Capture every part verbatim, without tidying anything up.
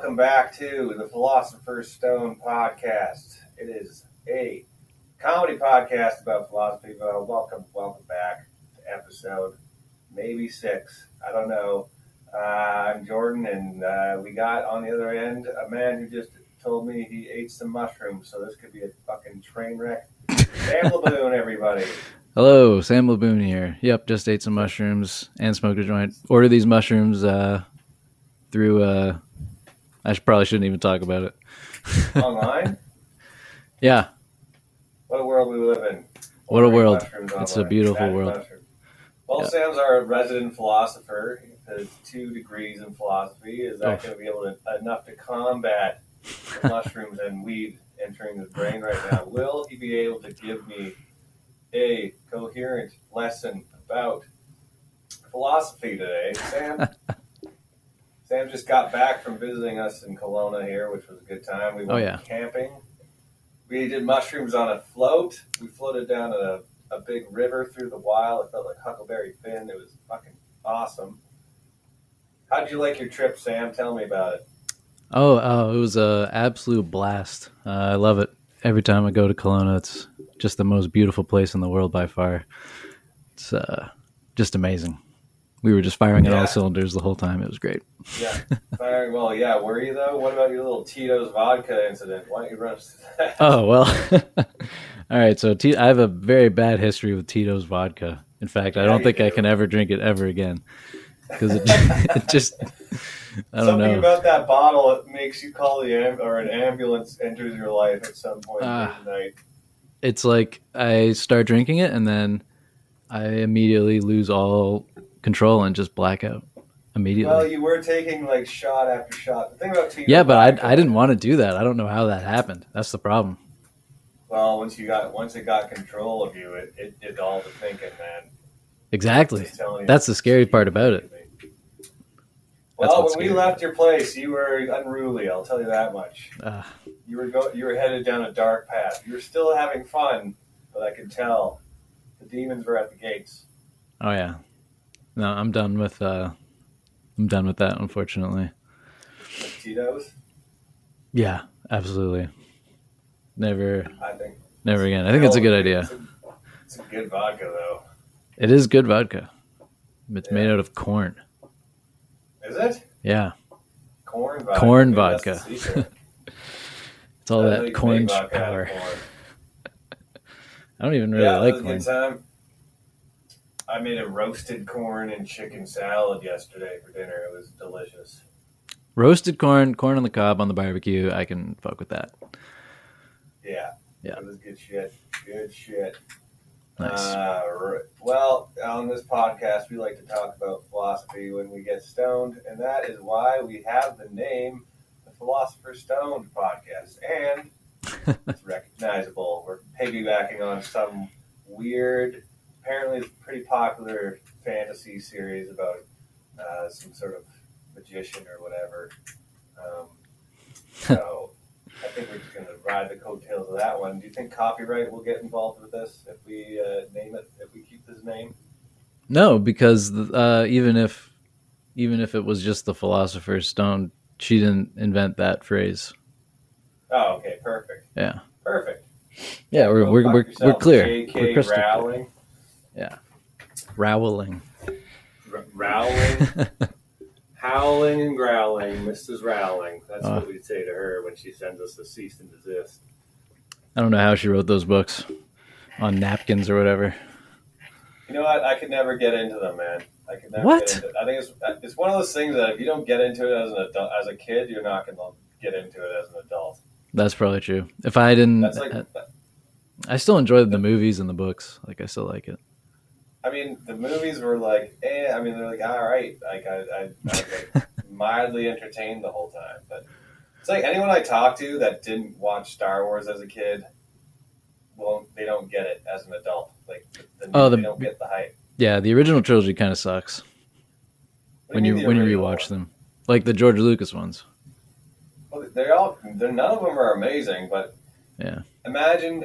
Welcome back to the Philosopher's Stone podcast. It is a comedy podcast about philosophy, but welcome, welcome back to episode maybe six. I don't know. Uh, I'm Jordan, and uh, we got on the other end a man who just told me he ate some mushrooms, so this could be a fucking train wreck. Sam Laboon, everybody. Hello, Sam Laboon here. Yep, just ate some mushrooms and smoked a joint. Order these mushrooms uh, through... Uh, I should, probably shouldn't even talk about it. Online? Yeah. What a world we live in. What a world. It's a beautiful world. Well, yeah. Sam's our resident philosopher. He has two degrees in philosophy. Is that oh. going to be able to, enough to combat the mushrooms and weed entering his brain right now? Will he be able to give me a coherent lesson about philosophy today, Sam? Sam just got back from visiting us in Kelowna here, which was a good time. We went oh, yeah. camping. We did mushrooms on a float. We floated down a, a big river through the wild. It felt like Huckleberry Finn. It was fucking awesome. How did you like your trip, Sam? Tell me about it. Oh, uh, it was an absolute blast. Uh, I love it. Every time I go to Kelowna, it's just the most beautiful place in the world by far. It's uh, just amazing. We were just firing yeah. at all cylinders the whole time. It was great. Yeah. Firing well, yeah. Were you, though? What about your little Tito's vodka incident? Why don't you run us to that? Oh, well. All right. So T- I have a very bad history with Tito's vodka. In fact, yeah, I don't think do. I can ever drink it ever again. Because it, it just, I don't Something know. Something about that bottle, it makes you call the amb- or an ambulance enters your life at some point uh, in the night. It's like I start drinking it, and then I immediately lose all control and just black out immediately. Well, you were taking like shot after shot. The thing about Tito's yeah, but vodka, I I didn't want to do that. I don't know how that happened. That's the problem. Well, once you got once it got control of you, it it did all the thinking, man. Exactly. That's the scary part about it. Well, when we left your place, you were unruly. I'll tell you that much. Uh, you were go you were headed down a dark path. You were still having fun, but I could tell the demons were at the gates. Oh yeah. No, I'm done with uh, I'm done with that, unfortunately. Like Tito's? Yeah, absolutely. Never, I think never again. I think it's a good idea. It's a, it's a good vodka, though. It is good vodka. It's yeah. made out of corn. Is it? Yeah. Corn vodka. Corn vodka. It's all that corn power. Corn. I don't even really yeah, like corn. Time. I made a roasted corn and chicken salad yesterday for dinner. It was delicious. Roasted corn, corn on the cob on the barbecue. I can fuck with that. Yeah. Yeah. It was good shit. Good shit. Nice. Uh, well, on this podcast, we like to talk about philosophy when we get stoned, and that is why we have the name the Philosopher's Stone podcast. And it's recognizable. We're piggybacking on some weird... Apparently, it's a pretty popular fantasy series about uh, some sort of magician or whatever. Um, so I think we're just going to ride the coattails of that one. Do you think copyright will get involved with this if we uh, name it? If we keep this name? No, because uh, even if even if it was just the Philosopher's Stone, she didn't invent that phrase. Oh, okay, perfect. Yeah, perfect. Yeah, we're Go we're we're, we're clear. J K. Rowling. Yeah. Rowling. R- Rowling. Howling and growling, Missus Rowling. That's uh, what we'd say to her when she sends us a cease and desist. I don't know how she wrote those books on napkins or whatever. You know what? I could never get into them, man. I could never what? Get into it. I think it's it's one of those things that if you don't get into it as an adult, as a kid, you're not going to get into it as an adult. That's probably true. If I didn't... That's like, I, I still enjoyed the movies and the books. Like, I still like it. I mean, the movies were like, eh, I mean, they're like, all right. Like, I, I, I was like mildly entertained the whole time. But it's like anyone I talk to that didn't watch Star Wars as a kid, well, they don't get it as an adult. Like, the, the, oh, the, they don't get the hype. Yeah, the original trilogy kind of sucks when you, you when you rewatch them, like the George Lucas ones. Well, they're all, they're, none of them are amazing, but yeah, imagine.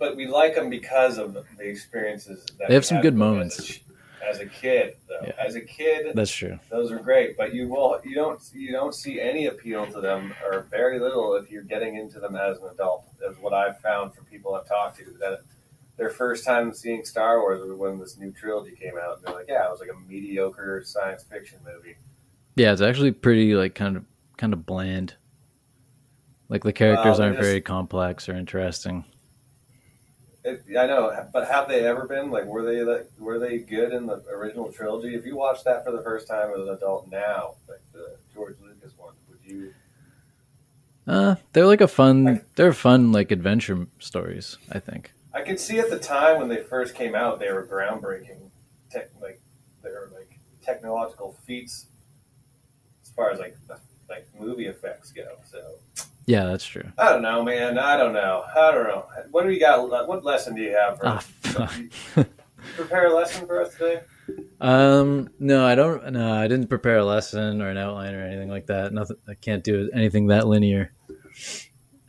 But we like them because of the experiences. That they have we some good moments. As a, as a kid, though. Yeah. As a kid, that's true. Those are great, but you will you don't you don't see any appeal to them, or very little, if you're getting into them as an adult. That's what I've found from people I've talked to, that their first time seeing Star Wars was when this new trilogy came out, and they're like, "Yeah, it was like a mediocre science fiction movie." Yeah, it's actually pretty like kind of kind of bland. Like the characters well, aren't just, very complex or interesting. It, I know, but have they ever been? Like, were they like, were they good in the original trilogy? If you watched that for the first time as an adult now, like the George Lucas one, would you? Uh, they're like a fun. I, they're fun like adventure stories, I think. I could see at the time when they first came out, they were groundbreaking, tech, like they were like technological feats as far as like the, like movie effects go. So. Yeah, that's true. I don't know, man. I don't know. I don't know. What do you got? What lesson do you have for ah, us? Fuck. Did you prepare a lesson for us today? Um, no, I don't. No, I didn't prepare a lesson or an outline or anything like that. Nothing. I can't do anything that linear.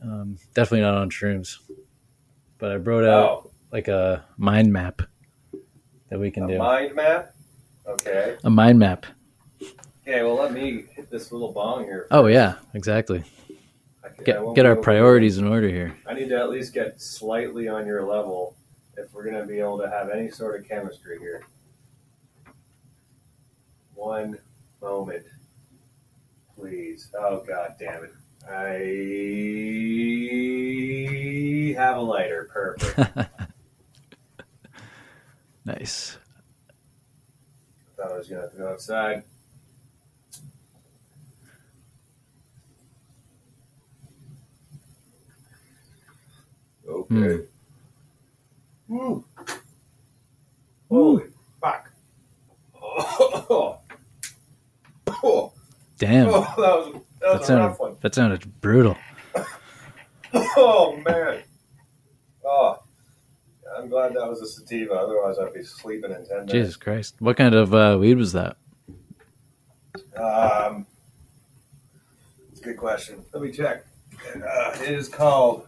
Um, definitely not on shrooms. But I wrote out oh. like a mind map that we can a do. A mind map? Okay. A mind map. Okay, well, let me hit this little bong here. Oh, yeah, exactly. Get, get our priorities in order here. I need to at least get slightly on your level if we're going to be able to have any sort of chemistry here. One moment, please. Oh, God damn it. I have a lighter. Perfect. Nice. I thought I was going to have to go outside. Okay. Mm. Woo. Holy Woo. Fuck. Oh. Oh. Damn. Oh, that was, that was that a sounded, rough one. That sounded brutal. Oh, man. Oh. I'm glad that was a sativa. Otherwise, I'd be sleeping in ten minutes. Jesus Christ. What kind of uh, weed was that? Um, it's a good question. Let me check. Uh, it is called...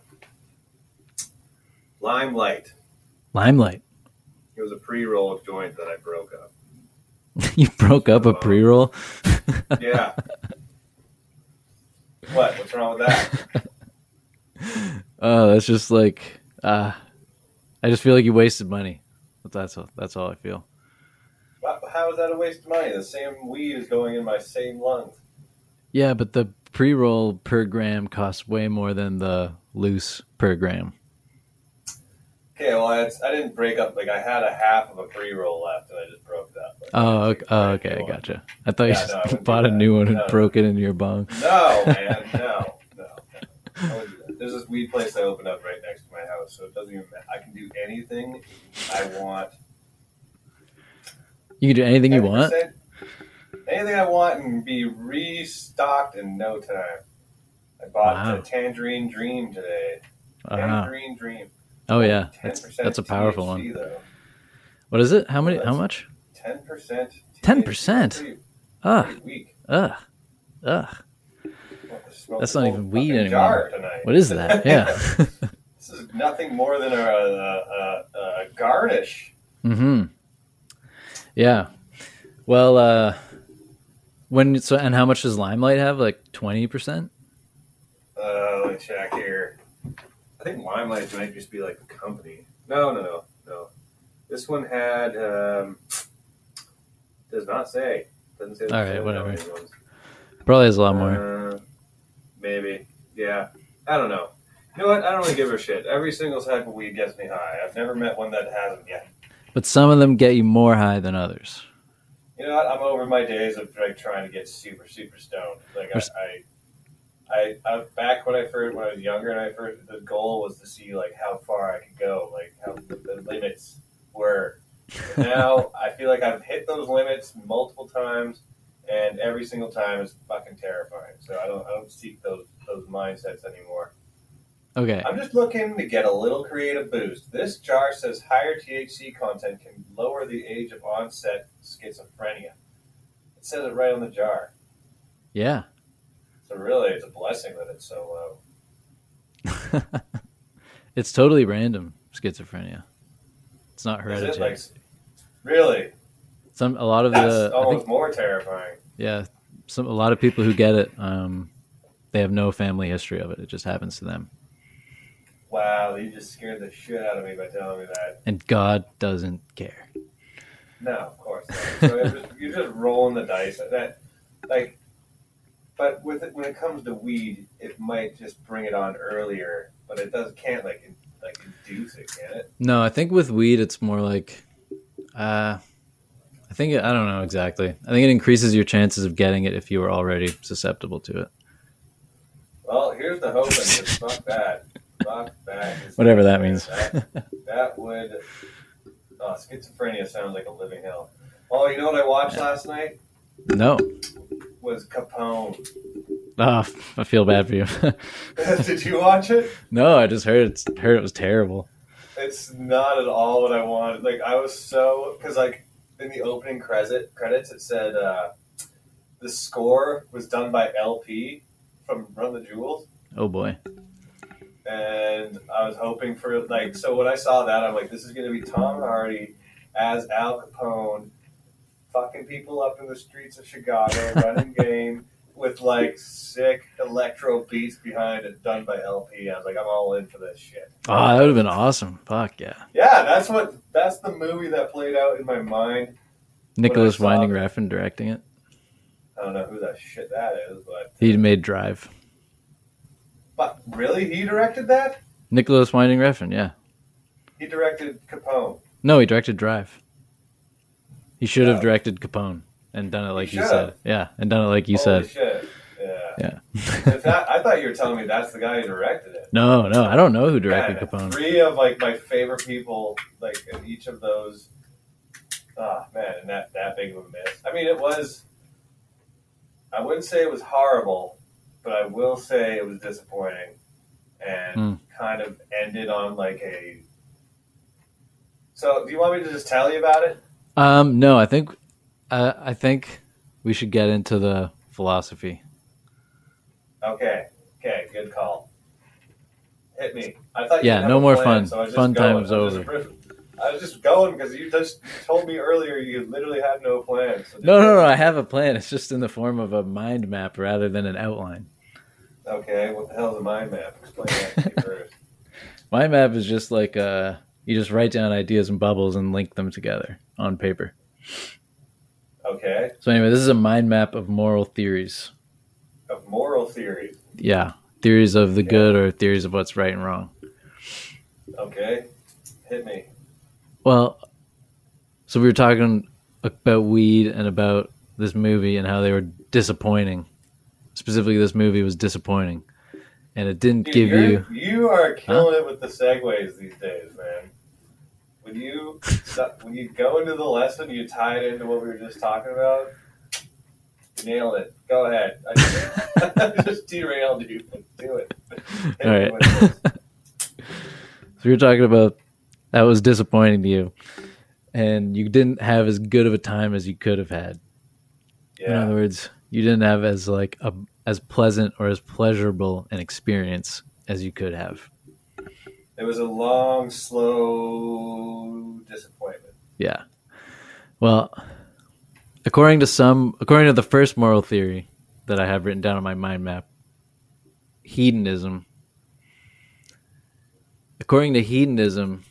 Limelight. Limelight. It was a pre-roll joint that I broke up. You broke up a pre-roll? Yeah. What? What's wrong with that? Oh, that's just like, uh, I just feel like you wasted money. That's all, that's all I feel. How is that a waste of money? The same weed is going in my same lungs. Yeah, but the pre-roll per gram costs way more than the loose per gram. Okay, well, I, had, I didn't break up. Like, I had a half of a pre-roll left, and I just broke that. Like, oh, okay, oh, okay gotcha. I thought yeah, you no, just bought a new one no, and no. broke it into your bong. No, man, no, no. no. I wouldn't do that. There's this weed place I opened up right next to my house, so it doesn't even matter. I can do anything I want. You can do anything you want? Anything I want and be restocked in no time. I bought wow. a Tangerine Dream today. Uh-huh. Tangerine Dream. Oh yeah, that's that's a powerful T H C, one. Though. What is it? How many? Well, how much? Ten percent. Ten percent. Ugh. Ugh. Ugh. That's not even weed anymore. What is that? Yeah. This is nothing more than a, a, a, a garnish. Mm-hmm. Yeah. Well, uh, when so and how much does Limelight have? Like twenty percent. Uh, let me check here. I think Limelight might just be like the company. No, no, no, no. This one had um, does not say. Doesn't say. All right, whatever. Probably has a lot more. Uh, maybe. Yeah. I don't know. You know what? I don't really give a shit. Every single type of weed gets me high. I've never met one that hasn't yet. But some of them get you more high than others. You know what? I'm over my days of like trying to get super, super stoned. Like I. I I, I back when I first when I was younger and I first the goal was to see like how far I could go, like how the, the limits were. But now I feel like I've hit those limits multiple times, and every single time is fucking terrifying. So I don't I don't seek those those mindsets anymore. Okay. I'm just looking to get a little creative boost. This jar says higher T H C content can lower the age of onset schizophrenia. It says it right on the jar. Yeah. So really, it's a blessing that it's so low. It's totally random, schizophrenia. It's not hereditary. It like, really? Some a lot of That's the almost I think, more terrifying. Yeah, some a lot of people who get it, um, they have no family history of it. It just happens to them. Wow, you just scared the shit out of me by telling me that. And God doesn't care. No, of course not. So it was, you're just rolling the dice. That, like, but with it, when it comes to weed, it might just bring it on earlier, but it does can't like in, like induce it, can it? No, I think with weed it's more like, uh, I think it, I don't know exactly. I think it increases your chances of getting it if you were already susceptible to it. Well, here's the hope. Fuck that. Fuck that. Whatever that means. That, that would. Oh, schizophrenia sounds like a living hell. Oh, you know what I watched yeah. last night? No. Was Capone. Oh, I feel bad for you. Did you watch it? No, I just heard it. Heard it was terrible. It's not at all what I wanted. Like I was so because like in the opening credit credits it said uh, the score was done by L P from Run the Jewels. Oh boy. And I was hoping for, like, so when I saw that, I'm like, this is going to be Tom Hardy as Al Capone, fucking people up in the streets of Chicago, running game with, like, sick electro beats behind it done by L P. I was like, I'm all in for this shit. Oh, that would have been awesome. Fuck, yeah. Yeah, that's what, that's the movie that played out in my mind. Nicholas Winding Refn directing it. I don't know who that shit that is, but... He made Drive. Really? He directed that? Nicholas Winding Refn, yeah. He directed Capone. No, he directed Drive. He should yeah. have directed Capone and done it like you said. Yeah, and done it like you Holy said. Shit. Yeah. Yeah. that, I thought you were telling me that's the guy who directed it. No, no, I don't know who directed God, Capone. Three of like my favorite people, like in each of those. Ah, oh, man, and that that big of a miss. I mean, it was. I wouldn't say it was horrible. But I will say it was disappointing and mm. kind of ended on like a... So do you want me to just tell you about it? Um, no, I think uh, I think we should get into the philosophy. Okay. Okay, good call. Hit me. I thought yeah, you no more plan, fun. So fun going. Time is over. Just, I was just going because you just told me earlier you literally had no plan. So no, no, no, I have a plan. It's just in the form of a mind map rather than an outline. Okay, what the hell is a mind map? Explain that to me first. Mind map is just like uh, you just write down ideas and bubbles and link them together on paper. Okay. So anyway, this is a mind map of moral theories. Of moral theories? Yeah, theories of the okay. good or theories of what's right and wrong. Okay, hit me. Well, so we were talking about weed and about this movie and how they were disappointing. Specifically, this movie was disappointing, and it didn't Dude, give you. You are killing huh? it with the segues these days, man. When you when you go into the lesson, you tie it into what we were just talking about. You nailed it. Go ahead. I just, I just derailed you. Do it. All right. So we were talking about. That was disappointing to you. And you didn't have as good of a time as you could have had. Yeah. In other words, you didn't have as like a, as pleasant or as pleasurable an experience as you could have. It was a long, slow disappointment. Yeah. Well, according to some, according to the first moral theory that I have written down on my mind map, hedonism. According to hedonism,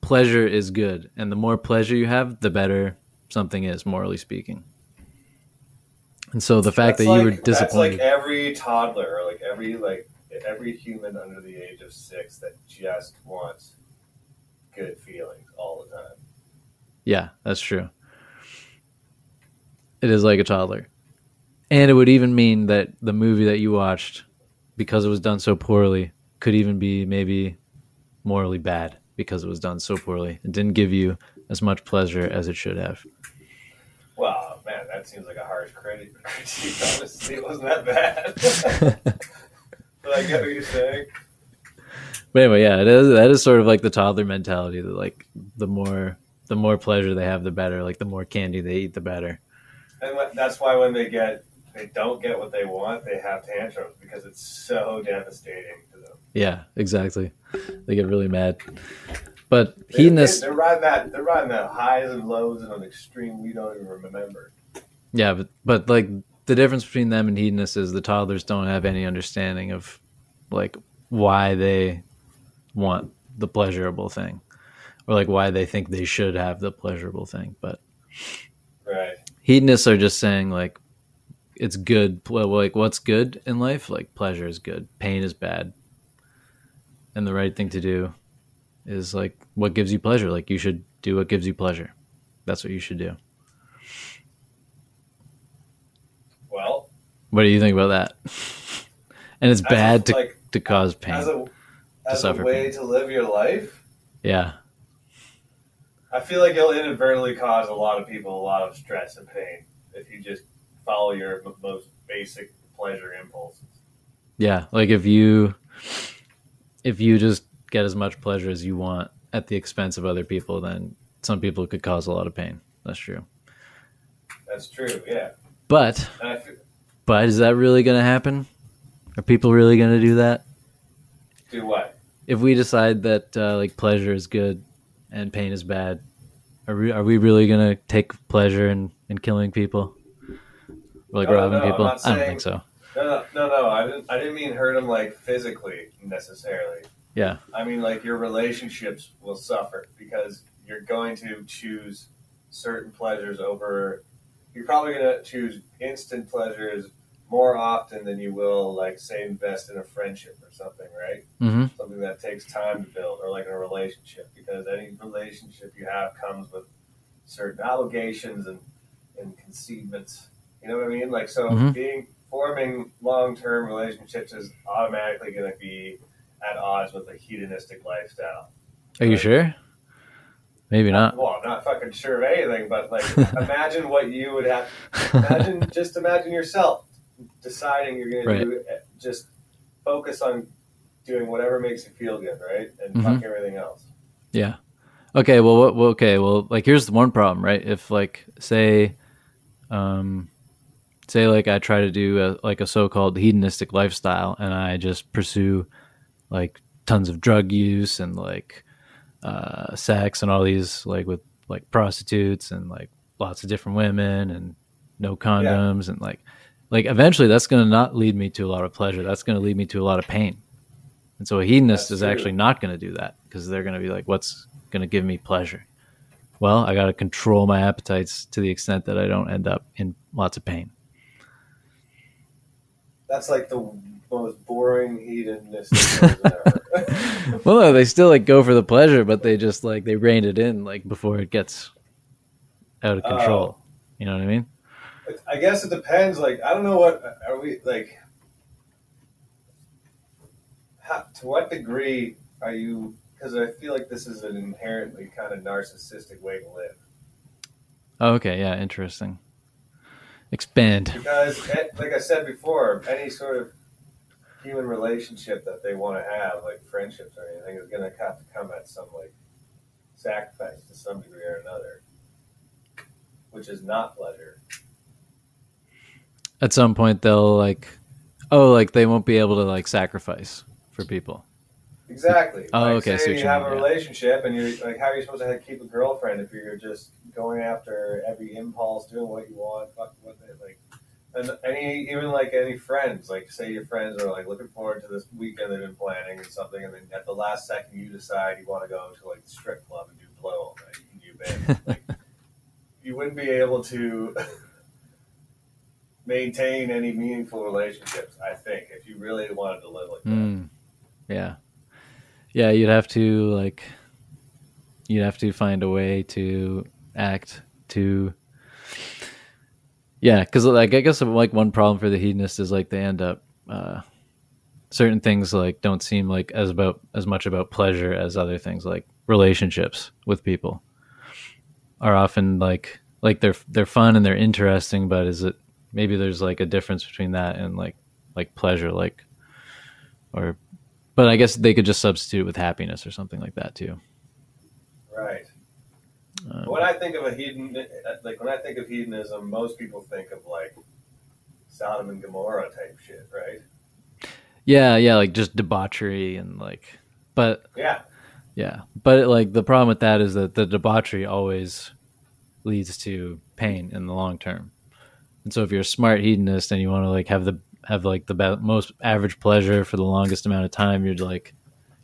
pleasure is good, and the more pleasure you have, the better something is, morally speaking. And so the fact that's that like, you were disappointed—that's like every toddler, or like every like every human under the age of six that just wants good feelings all the time. Yeah, that's true. It is like a toddler, and it would even mean that the movie that you watched, because it was done so poorly, could even be maybe morally bad. Because it was done so poorly. It didn't give you as much pleasure as it should have. Wow, man, that seems like a harsh critique. Honestly, it wasn't that bad. But I get what you're saying. But anyway, yeah, it is, that is sort of like the toddler mentality that like the more the more pleasure they have, the better. Like the more candy they eat, the better. And what, that's why when they get they don't get what they want, they have tantrums because it's so devastating to them. Yeah, exactly. They get really mad. But he they, and this they're riding that they're riding that highs and lows and an extreme we don't even remember. Yeah, but but like the difference between them and hedonists is the toddlers don't have any understanding of like why they want the pleasurable thing, or like why they think they should have the pleasurable thing. But right, hedonists are just saying like it's good. Like what's good in life? Like pleasure is good, pain is bad, and the right thing to do is like what gives you pleasure. Like you should do what gives you pleasure. That's what you should do. Well, what do you think about that? And it's bad to like, to cause pain, as a, as a way pain. to live your life. Yeah, I feel like it'll inadvertently cause a lot of people a lot of stress and pain if you just follow your most basic pleasure impulses. Yeah, like if you if you just get as much pleasure as you want at the expense of other people, then some people could cause a lot of pain. That's true. That's true, yeah. But, feel- but is that really going to happen? Are people really going to do that? Do what? If we decide that uh, like pleasure is good and pain is bad, are we, are we really going to take pleasure in, in killing people? Or like no, robbing no, people? I'm not saying, I don't think so. No, no, no, no. I didn't, I didn't mean hurt them like physically necessarily. Yeah, I mean, like your relationships will suffer because you're going to choose certain pleasures over. You're probably going to choose instant pleasures more often than you will, like, say, invest in a friendship or something, right? Mm-hmm. Something that takes time to build, or like in a relationship, because any relationship you have comes with certain obligations and and conceitments. You know what I mean? Like, so mm-hmm. being forming long-term relationships is automatically going to be at odds with a hedonistic lifestyle. Are you like, sure? Maybe not. Well, I'm not fucking sure of anything, but like, imagine what you would have. Imagine, just imagine yourself deciding you're going right. to do. Just focus on doing whatever makes you feel good, right? And mm-hmm. fuck everything else. Yeah. Okay. Well. What, well. Okay. Well. Like, here's the one problem, right? If like, say, um, say like I try to do a, like a so-called hedonistic lifestyle, and I just pursue like tons of drug use and like uh, sex and all these like with like prostitutes and like lots of different women and no condoms yeah. and like like eventually that's going to not lead me to a lot of pleasure. That's going to lead me to a lot of pain. And so a hedonist that's is true. actually not going to do that because they're going to be like, what's going to give me pleasure? Well, I got to control my appetites to the extent that I don't end up in lots of pain. That's like the most boring hedonistic ever. Well, no, they still like go for the pleasure, but they just like they rein it in like before it gets out of control. Uh, you know what I mean? I guess it depends. Like, I don't know what are we like. How, to what degree are you? Because I feel like this is an inherently kind of narcissistic way to live. Oh, okay, yeah, interesting. Expand. Because, like I said before, any sort of human relationship that they want to have, like friendships or anything, is going to have to come at some like sacrifice to some degree or another, which is not pleasure. At some point they'll like, oh, like they won't be able to like sacrifice for people. Exactly. Oh, like, okay. Say so you have mean, a relationship yeah. and you're like, how are you supposed to keep a girlfriend if you're just going after every impulse, doing what you want, fucking with it, like. And any, even like any friends, like say your friends are like looking forward to this weekend they've been planning or something, and then at the last second you decide you want to go to like the strip club and do blow all night and you bang. Like, you wouldn't be able to maintain any meaningful relationships, I think, if you really wanted to live like that. Mm, yeah. Yeah, you'd have to like, you'd have to find a way to act to... Yeah, because like I guess like one problem for the hedonist is like they end up uh, certain things like don't seem like as about as much about pleasure as other things, like relationships with people are often like like they're they're fun and they're interesting, but is it maybe there's like a difference between that and like like pleasure, like or but I guess they could just substitute it with happiness or something like that too. Right. Um, when I think of a hedon, like when I think of hedonism, most people think of like Sodom and Gomorrah type shit, right? Yeah, yeah, like just debauchery and like, but yeah, Yeah, but it, like the problem with that is that the debauchery always leads to pain in the long term. And so if you're a smart hedonist and you want to like have the have like the be- most average pleasure for the longest amount of time, you're like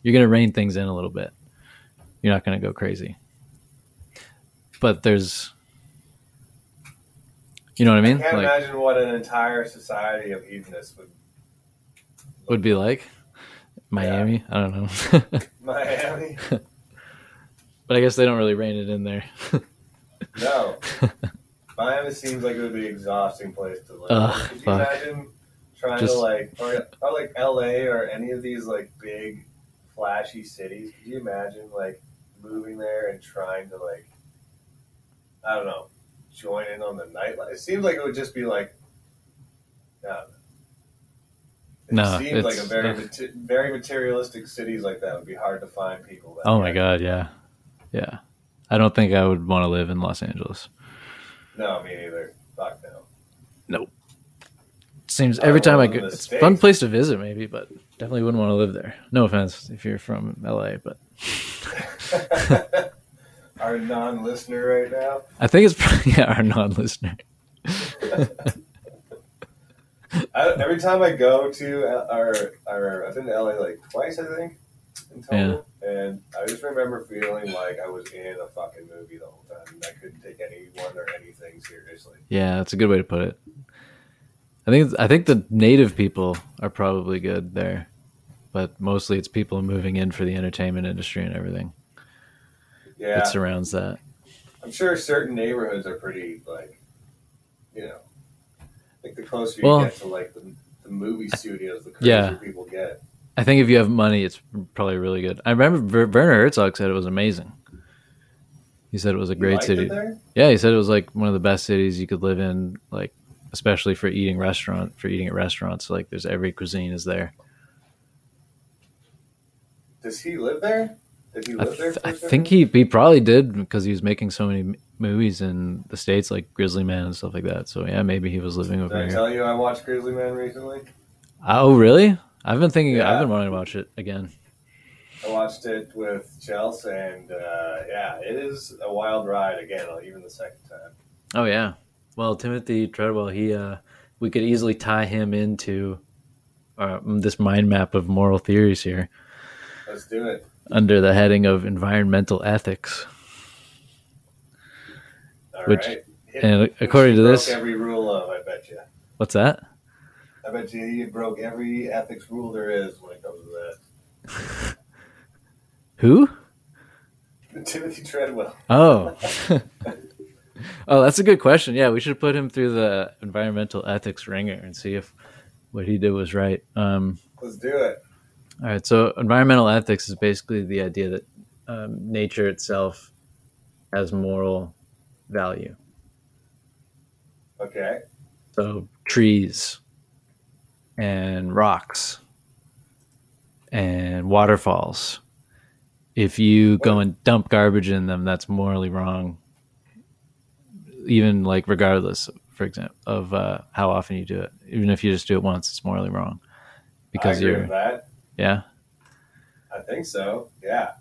you're going to rein things in a little bit. You're not going to go crazy. But there's, you know what I mean? I can't like, imagine what an entire society of hedonists would would be like. Miami, yeah. I don't know. Miami, but I guess they don't really rein it in there. No, Miami seems like it would be an exhausting place to live. Uh, Could you fuck. imagine trying Just... to like, or, or like L A or any of these like big, flashy cities? Could you imagine like moving there and trying to like, I don't know, join in on the nightlife? It seems like it would just be like, I don't know. It no, seems it's, like a very, yeah. very materialistic cities like that would be hard to find people. That oh my God, yeah, yeah. I don't think I would want to live in Los Angeles. No, me neither. Fuck no. Nope. Seems every time I go, it's a fun place to visit, maybe, but definitely wouldn't want to live there. No offense if you're from L A, but our non-listener right now. I think it's probably, yeah, our non-listener. I, every time I go to our, our, I've been to L A like twice, I think, in total, yeah. and I just remember feeling like I was in a fucking movie the whole time, and I couldn't take anyone or anything seriously. Yeah, that's a good way to put it. I think it's, I think the native people are probably good there, but mostly it's people moving in for the entertainment industry and everything. Yeah, it surrounds that. I'm sure certain neighborhoods are pretty like, you know. Like the closer you well, get to like the, the movie studios, the closer yeah. people get. I think if you have money, it's probably really good. I remember Werner Herzog said it was amazing. He said it was a you great city. It there? Yeah, he said it was like one of the best cities you could live in, like especially for eating restaurant for eating at restaurants. Like there's every cuisine is there. Does he live there? Did he live I th- there? For I think he he probably did because he was making so many movies in the States like Grizzly Man and stuff like that. So yeah, maybe he was living over here. Did I tell you I watched Grizzly Man recently? Oh really? I've been thinking yeah. I've been wanting to watch it again. I watched it with Chelsea and uh, yeah, it is a wild ride again, even the second time. Oh yeah. Well, Timothy Treadwell, he uh, we could easily tie him into uh, this mind map of moral theories here. Let's do it. Under the heading of environmental ethics. All Which, right. And according to this, every rule of, I bet you. What's that? I bet you he broke every ethics rule there is when it comes to that. Who? Timothy Treadwell. Oh. Oh, that's a good question. Yeah, we should put him through the environmental ethics ringer and see if what he did was right. Um, Let's do it. All right. So environmental ethics is basically the idea that um, nature itself has moral value. Okay. So trees and rocks and waterfalls. If you go and dump garbage in them, that's morally wrong. Even like regardless, for example, of uh, how often you do it. Even if you just do it once, it's morally wrong because I agree you're with that. Yeah. I think so. Yeah.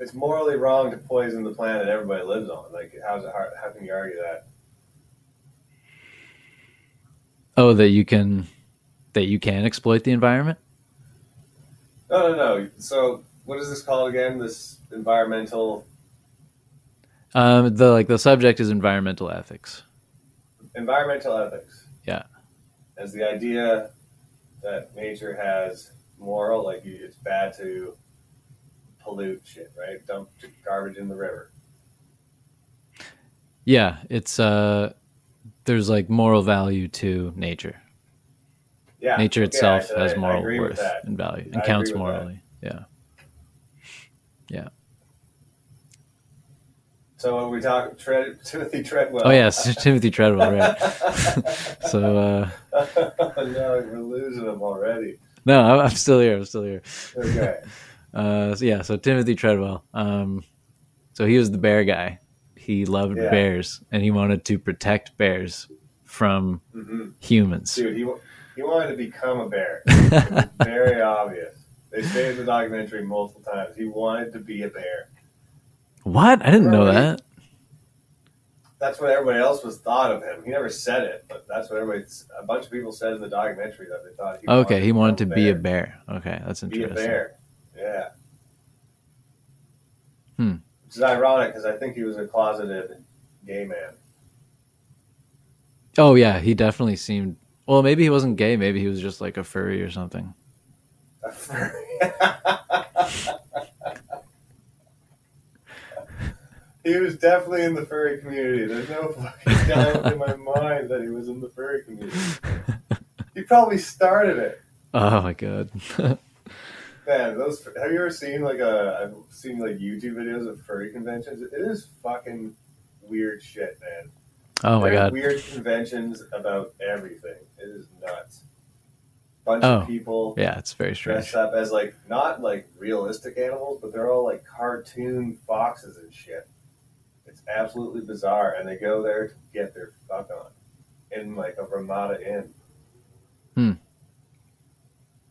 It's morally wrong to poison the planet everybody lives on. Like, how's it hard? How can you argue that? Oh, that you can, that you can exploit the environment? No, no, no. So, what is this called again? This environmental. Um, the like the subject is environmental ethics. Environmental ethics. Yeah. As the idea that nature has moral, like you, it's bad to pollute shit, right? Dump garbage in the river. Yeah, it's uh, there's like moral value to nature. Yeah, nature itself yeah, has moral worth and value and I counts morally. That. Yeah, yeah. So when we talk Tre- Timothy Treadwell. Oh yes, Timothy Treadwell, right? so. Uh, oh no, we're losing him already. No, I'm, I'm still here. I'm still here. Okay. Uh, so yeah, so Timothy Treadwell. Um, so he was the bear guy. He loved yeah. bears, and he wanted to protect bears from mm-hmm. humans. Dude, he he wanted to become a bear. It was very obvious. They say in the documentary multiple times he wanted to be a bear. What? I didn't know that. That's what everybody else was thought of him. He never said it, but that's what everybody, a bunch of people said in the documentary that they thought he wanted. Okay, he wanted to be a bear. Okay, that's interesting. Be a bear. Yeah. Hmm. Which is ironic because I think he was a closeted gay man. Oh, yeah, he definitely seemed, well, maybe he wasn't gay. Maybe he was just like a furry or something. A furry? He was definitely in the furry community. There's no fucking doubt in my mind that he was in the furry community. He probably started it. Oh my god. Man, those have you ever seen like a I've seen like YouTube videos of furry conventions? It is fucking weird shit, man. Oh my god. Weird conventions about everything. It is nuts. Bunch oh, of people yeah, it's very strange. Dressed up as like not like realistic animals, but they're all like cartoon foxes and shit. It's absolutely bizarre, and they go there to get their fuck on in like a Ramada Inn. Hmm.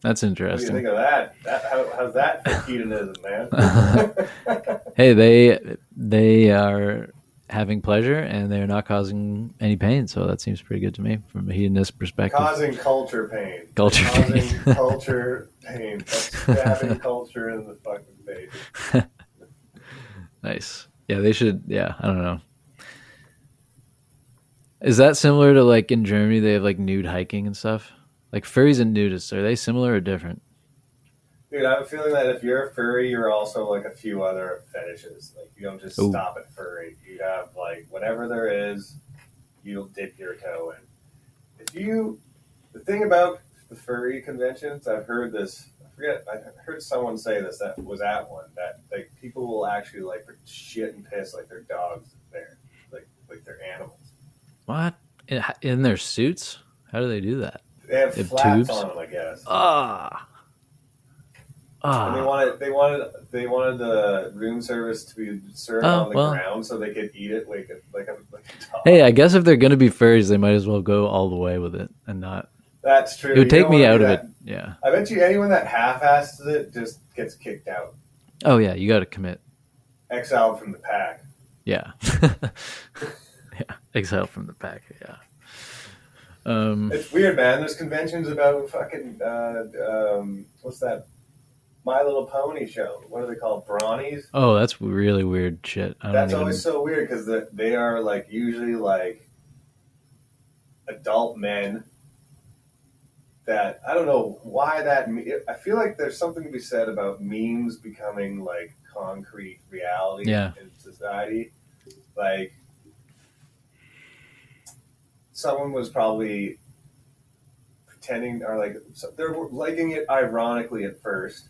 That's interesting. What do you think of that? that how, how's that for hedonism, man? Hey, they they are having pleasure, and they're not causing any pain, so that seems pretty good to me from a hedonist perspective. Causing culture pain. Culture causing pain. Culture pain. That's stabbing culture in the fucking face. Nice. Yeah, they should. Yeah, I don't know. Is that similar to like in Germany? They have like nude hiking and stuff. Like furries and nudists, are they similar or different? Dude, I have a feeling that if you're a furry, you're also like a few other fetishes. Like you don't just Ooh. stop at furry. You have like whatever there is, you'll dip your toe in. If you, the thing about the furry conventions, I've heard this. Forget, I heard someone say this that was at one that like people will actually like shit and piss like their dogs there, like like their animals. What in, in their suits? How do they do that? They have, they have flaps tubes? on them, I guess. Ah, ah. And they wanted they wanted they wanted the room service to be served oh, on the well. ground so they could eat it like a, like a like a dog. Hey, I guess if they're gonna be furries, they might as well go all the way with it and not. That's true. It would take me out of it. Yeah. I bet you anyone that half-asses it just gets kicked out. Oh, yeah. You got to commit. Exiled from the pack. Yeah. Yeah. Exiled from the pack. Yeah. Um, it's weird, man. There's conventions about fucking, uh, um, what's that? My Little Pony show. What are they called? Brawnies? Oh, that's really weird shit. I don't that's even... always so weird because the, they are like usually like adult men. That I don't know why that I feel like there's something to be said about memes becoming like concrete reality yeah. in society. Like someone was probably pretending or like so they're liking it ironically at first.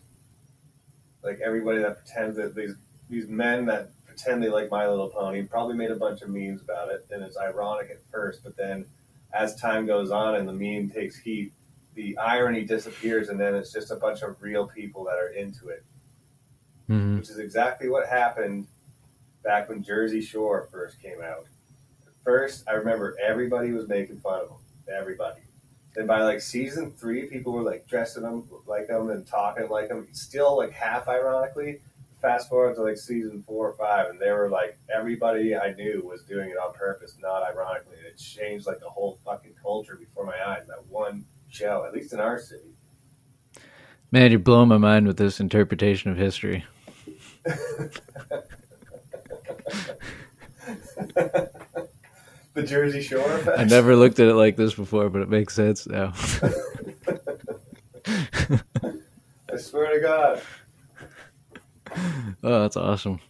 Like everybody that pretends that these these men that pretend they like My Little Pony probably made a bunch of memes about it, and it's ironic at first, but then as time goes on and the meme takes heat, the irony disappears, and then it's just a bunch of real people that are into it. Mm-hmm. Which is exactly what happened back when Jersey Shore first came out. At first, I remember everybody was making fun of them. Everybody. Then by, like, season three, people were, like, dressing them like them and talking like them. Still, like, half ironically. Fast forward to, like, season four or five, and they were, like, everybody I knew was doing it on purpose, not ironically. It changed, like, the whole fucking culture before my eyes. That one... show, at least in our city. Man, you're blowing my mind with this interpretation of history. The Jersey Shore effect. I never looked at it like this before, but it makes sense now. I swear to God. Oh, that's awesome.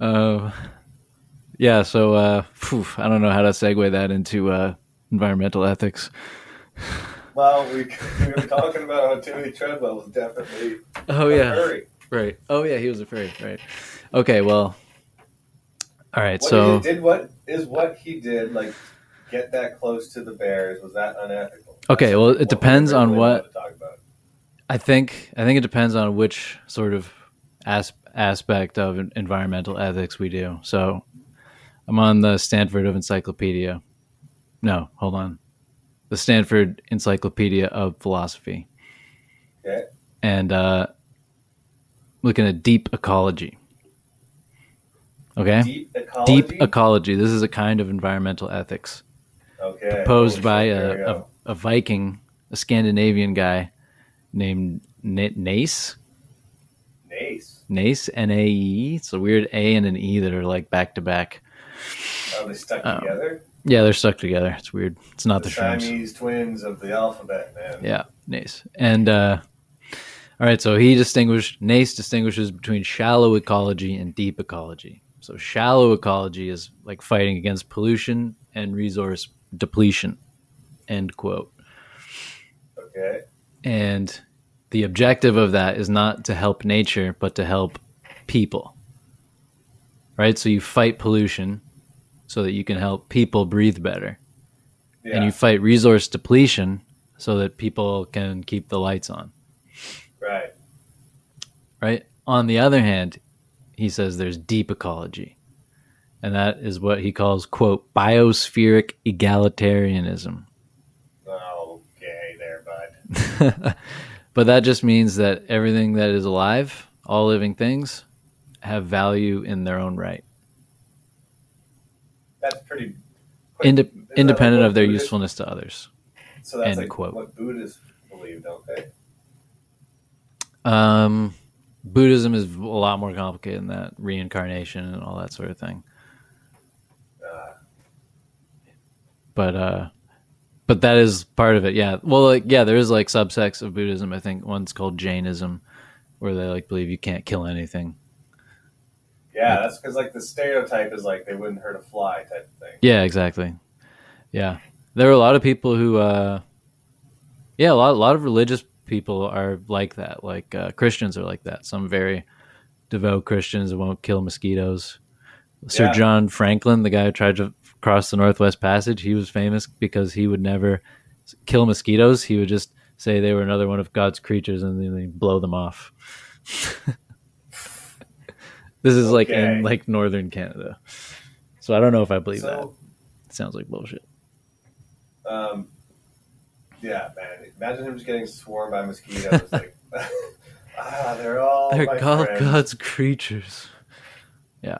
Uh, yeah, so uh, phew, I don't know how to segue that into uh, environmental ethics. Well, we, we were talking about how Timothy Treadwell was definitely oh, a yeah. furry. Right. Oh, yeah, he was a furry. Right. Okay, well. All right, what so. He did what, is what he did, like, get that close to the bears, was that unethical? Okay, well, it depends on what. I think I think it depends on which sort of as, aspect of environmental ethics we do. So I'm on the Stanford of Encyclopedia. No, hold on. The Stanford Encyclopedia of Philosophy. Okay. and uh, looking at deep ecology. Okay? Deep ecology? Deep ecology. This is a kind of environmental ethics. Okay. Proposed oh, by sure. a, a, a Viking, a Scandinavian guy named N- Nace. Nace. Nace, N A E. It's a weird A and an E that are like back to back. Are they stuck um, together? Yeah, they're stuck together. It's weird. It's not the, the Siamese twins of the alphabet, man. Yeah, Nace. And uh, all right, so he distinguished, Nace distinguishes between shallow ecology and deep ecology. So shallow ecology is like fighting against pollution and resource depletion, end quote. Okay. And the objective of that is not to help nature, but to help people. Right? So you fight pollution so that you can help people breathe better. Yeah. And you fight resource depletion so that people can keep the lights on. Right. Right. On the other hand, he says there's deep ecology. And that is what he calls, quote, biospheric egalitarianism. Okay, there, bud. But that just means that everything that is alive, all living things, have value in their own right. That's pretty quick. Indep- independent like of their Buddhist? Usefulness to others. So that's end like quote. What Buddhists believe, don't they? Um, Buddhism is a lot more complicated than that. Reincarnation and all that sort of thing. Uh, but uh, but that is part of it, yeah. Well, like, yeah, there is like subsects of Buddhism. I think one's called Jainism, where they like believe you can't kill anything. Yeah, that's because like the stereotype is like they wouldn't hurt a fly type of thing. Yeah, exactly. Yeah, there are a lot of people who, uh, yeah, a lot, a lot of religious people are like that. Like uh, Christians are like that. Some very devout Christians who won't kill mosquitoes. Sir yeah. John Franklin, the guy who tried to cross the Northwest Passage, he was famous because he would never kill mosquitoes. He would just say they were another one of God's creatures and then he'd blow them off. This is okay. like in like northern Canada, so I don't know if I believe so, that. It sounds like bullshit. Um, yeah, man. Imagine him just getting swarmed by mosquitoes. Like, ah, they're all they're my called friends. God's creatures. Yeah.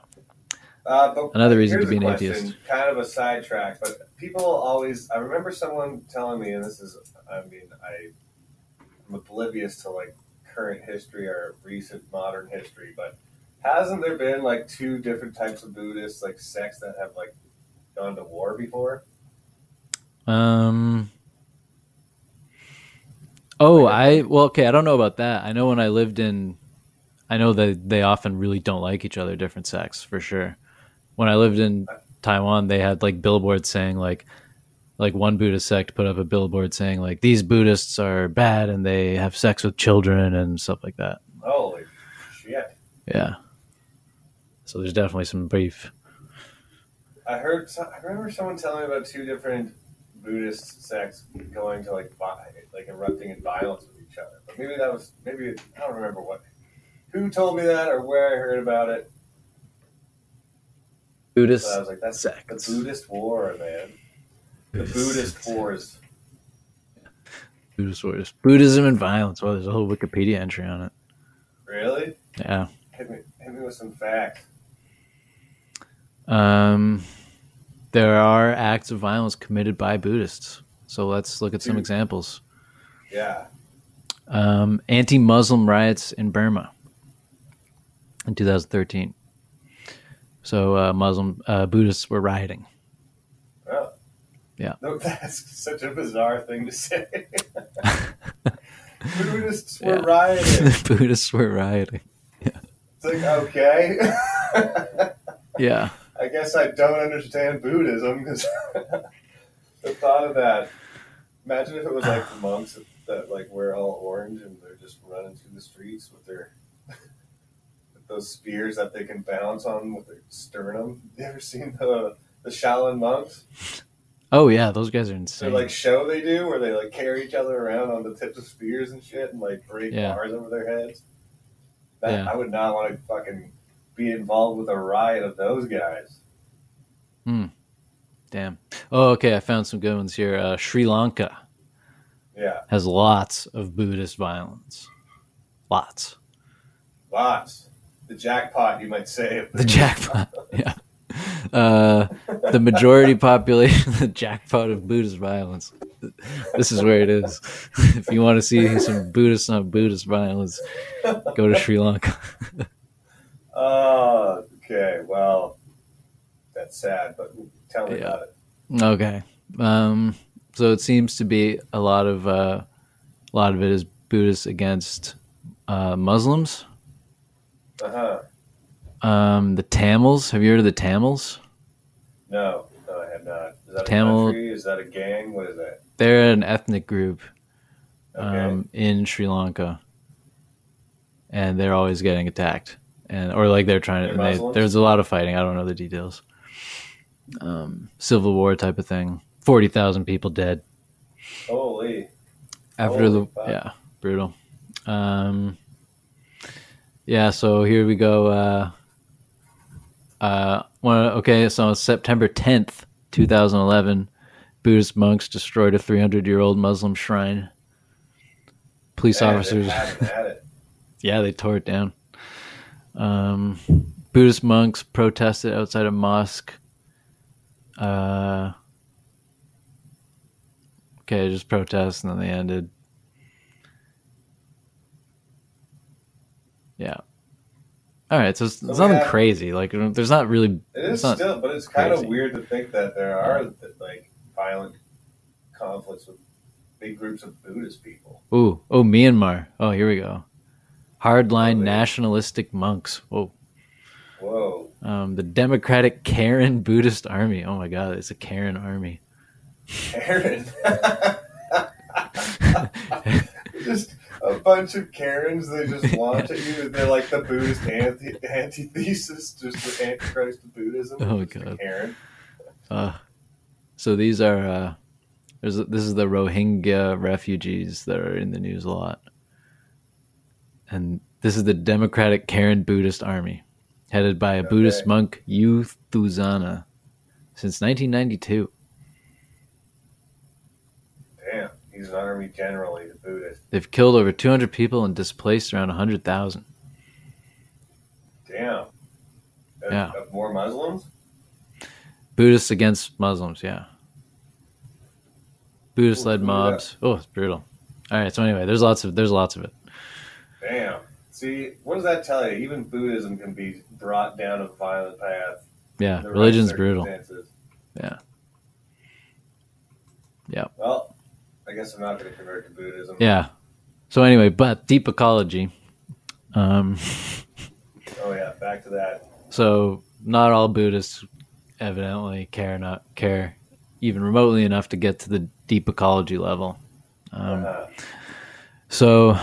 Uh, but Another reason to be an question, atheist. Kind of a sidetrack, but people always. I remember someone telling me, and this is, I mean, I, I'm oblivious to like current history or recent modern history, but. Hasn't there been, like, two different types of Buddhist, like, sects that have, like, gone to war before? Um. Oh, I... Well, okay, I don't know about that. I know when I lived in... I know that they often really don't like each other, different sects, for sure. When I lived in Taiwan, they had, like, billboards saying, like... Like, one Buddhist sect put up a billboard saying, like, these Buddhists are bad and they have sex with children and stuff like that. Holy shit. Yeah. So there's definitely some beef. I heard. Some, I remember someone telling me about two different Buddhist sects going to like like erupting in violence with each other. But maybe that was maybe I don't remember what. Who told me that or where I heard about it? Buddhist. So I was like, that's sects. The Buddhist war, man. Buddhist. The Buddhist wars. Yeah. Buddhist wars. Buddhism and violence. Well, there's a whole Wikipedia entry on it. Really? Yeah. Hit me, hit me with some facts. Um, there are acts of violence committed by Buddhists. So let's look at some Dude. examples. Yeah. Um, anti-Muslim riots in Burma in two thousand thirteen. So uh, Muslim uh, Buddhists were rioting. Oh. Yeah. No, that's such a bizarre thing to say. Buddhists were yeah. rioting. Buddhists were rioting. It's like, okay. Yeah. I guess I don't understand Buddhism because the thought of that. Imagine if it was like the monks that, that like wear all orange and they're just running through the streets with their with those spears that they can bounce on with their sternum. You ever seen the the Shaolin monks? Oh yeah, those guys are insane. They're like show they do where they like carry each other around on the tips of spears and shit and like break yeah. bars over their heads. That, yeah. I would not want to fucking be involved with a riot of those guys. Hmm. Damn. Oh, okay. I found some good ones here. Uh, Sri Lanka. Yeah. Has lots of Buddhist violence. Lots. Lots. The jackpot, you might say. The jackpot, yeah. Uh, the majority population, the jackpot of Buddhist violence. This is where it is. If you want to see some Buddhist on Buddhist violence, go to Sri Lanka. Oh, okay. Well, that's sad, but tell me yeah. about it. Okay. Um, so it seems to be a lot of uh, a lot of it is Buddhists against uh, Muslims. Uh-huh. Um, the Tamils. Have you heard of the Tamils? No, no, I have not. Is that Tamil, a country? Is that a gang? What is that? They're an ethnic group um, okay. in Sri Lanka, and they're always getting attacked, and or like they're trying to. They, there's a lot of fighting. I don't know the details. Um, civil war type of thing. Forty thousand people dead. Holy. After Holy the fuck. yeah, brutal. Um, yeah. So here we go. Uh, Uh, one, okay, so on September tenth, two thousand eleven, Buddhist monks destroyed a three hundred year old Muslim shrine. Police yeah, officers. They yeah, they tore it down. Um, Buddhist monks protested outside a mosque. Uh, okay, just protests and then they ended. Yeah. All right, so it's so nothing have, crazy. Like, there's not really. It is still, but it's kind crazy. of weird to think that there are yeah. like violent conflicts with big groups of Buddhist people. Ooh, oh, Myanmar. Oh, here we go. Hardline oh, nationalistic monks. Whoa. Whoa. Um, the Democratic Karen Buddhist Army. Oh my God, it's a Karen army. Karen. Just a bunch of Karens, they just launch at you. They're like the Buddhist anti- antithesis, just the antichrist of Buddhism. Oh, God. Karen. Uh, so these are, uh, there's, this is the Rohingya refugees that are in the news a lot. And this is the Democratic Karen Buddhist Army, headed by a okay. Buddhist monk, Yu Thuzana, since nineteen ninety-two. Damn. He's an army generally, the Buddhist. They've killed over two hundred people and displaced around one hundred thousand. Damn. Of, yeah. Of more Muslims? Buddhists against Muslims, yeah. Buddhist-led Ooh, mobs. Yeah. Oh, it's brutal. All right, so anyway, there's lots of there's lots of it. Damn. See, what does that tell you? Even Buddhism can be brought down a violent path. Yeah, religion's brutal. Yeah. Yeah. Well, I guess I'm not going to convert to Buddhism. Yeah. So anyway, but deep ecology. Um, oh, yeah. Back to that. So not all Buddhists evidently care not care even remotely enough to get to the deep ecology level. Um, uh-huh. So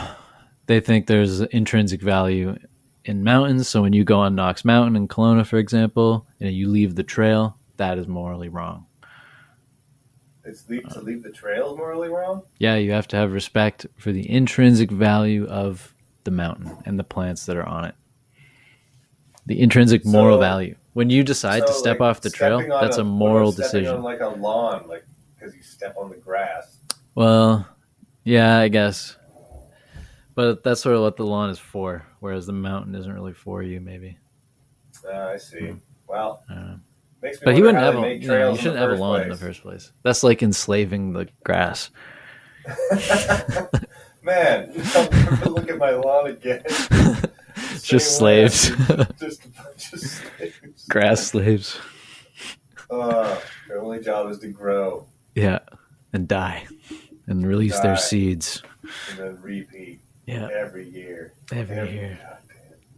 they think there's intrinsic value in mountains. So when you go on Knox Mountain in Kelowna, for example, and you leave the trail, that is morally wrong. It's leave, to leave the trail morally wrong? Yeah, you have to have respect for the intrinsic value of the mountain and the plants that are on it. The intrinsic so, moral value. When you decide so to step like off the trail, that's a, a moral decision. On like a lawn, like because you step on the grass. Well, yeah, I guess. But that's sort of what the lawn is for, whereas the mountain isn't really for you, maybe. Uh, I see. Mm. Well. Uh, But he wouldn't have a, you know, you shouldn't have a lawn place. in the first place. That's like enslaving the grass. Man, I'll never look at my lawn again. Just slaves. Just a bunch of slaves. Grass slaves. Uh, their only job is to grow. Yeah, and die. And release die. their seeds. And then repeat yeah. every year. Every, every year. year.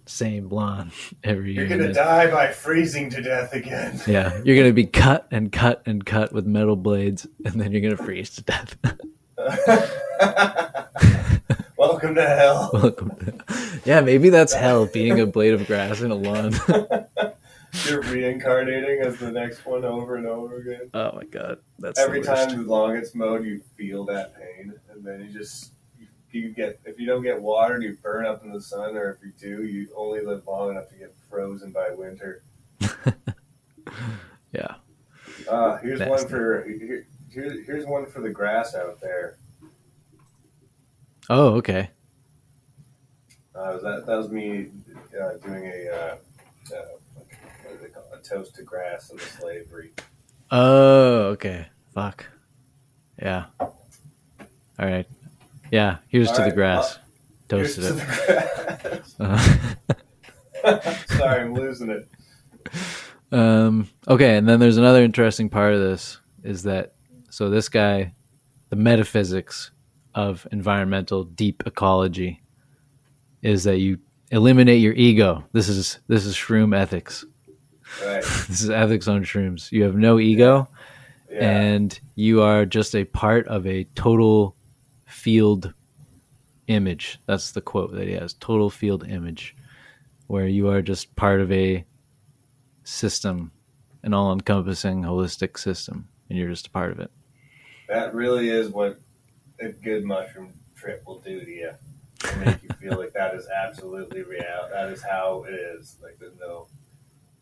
Same blonde every year. You're gonna die by freezing to death again. Yeah, you're gonna be cut and cut and cut with metal blades, and then you're gonna freeze to death. Welcome to hell. Welcome to... Yeah, maybe that's hell, being a blade of grass in a lawn. You're reincarnating as the next one over and over again. Oh my God, that's every time the longest mode you feel that pain, and then you just. You get if you don't get watered, you burn up in the sun, or if you do, you only live long enough to get frozen by winter. yeah. Uh, here's That's one for here, here, here's one for the grass out there. Oh, okay. Uh, that that was me uh, doing a uh, uh, what do they call it? A toast to grass and the slavery. Oh, okay. Fuck. Yeah. All right. Yeah. Here's All to right. the grass. Well, Toasted it. To uh-huh. Sorry, I'm losing it. Um. Okay, and then there's another interesting part of this is that so this guy, the metaphysics of environmental deep ecology is that you eliminate your ego. This is this is shroom ethics. Right. This is ethics on shrooms. You have no ego, yeah. Yeah. and you are just a part of a total field image. That's the quote that he has, total field image, where you are just part of a system, an all-encompassing holistic system, and you're just a part of it. That really is what a good mushroom trip will do to you. It'll make you feel like that is absolutely real. That is how it is. Like there's no,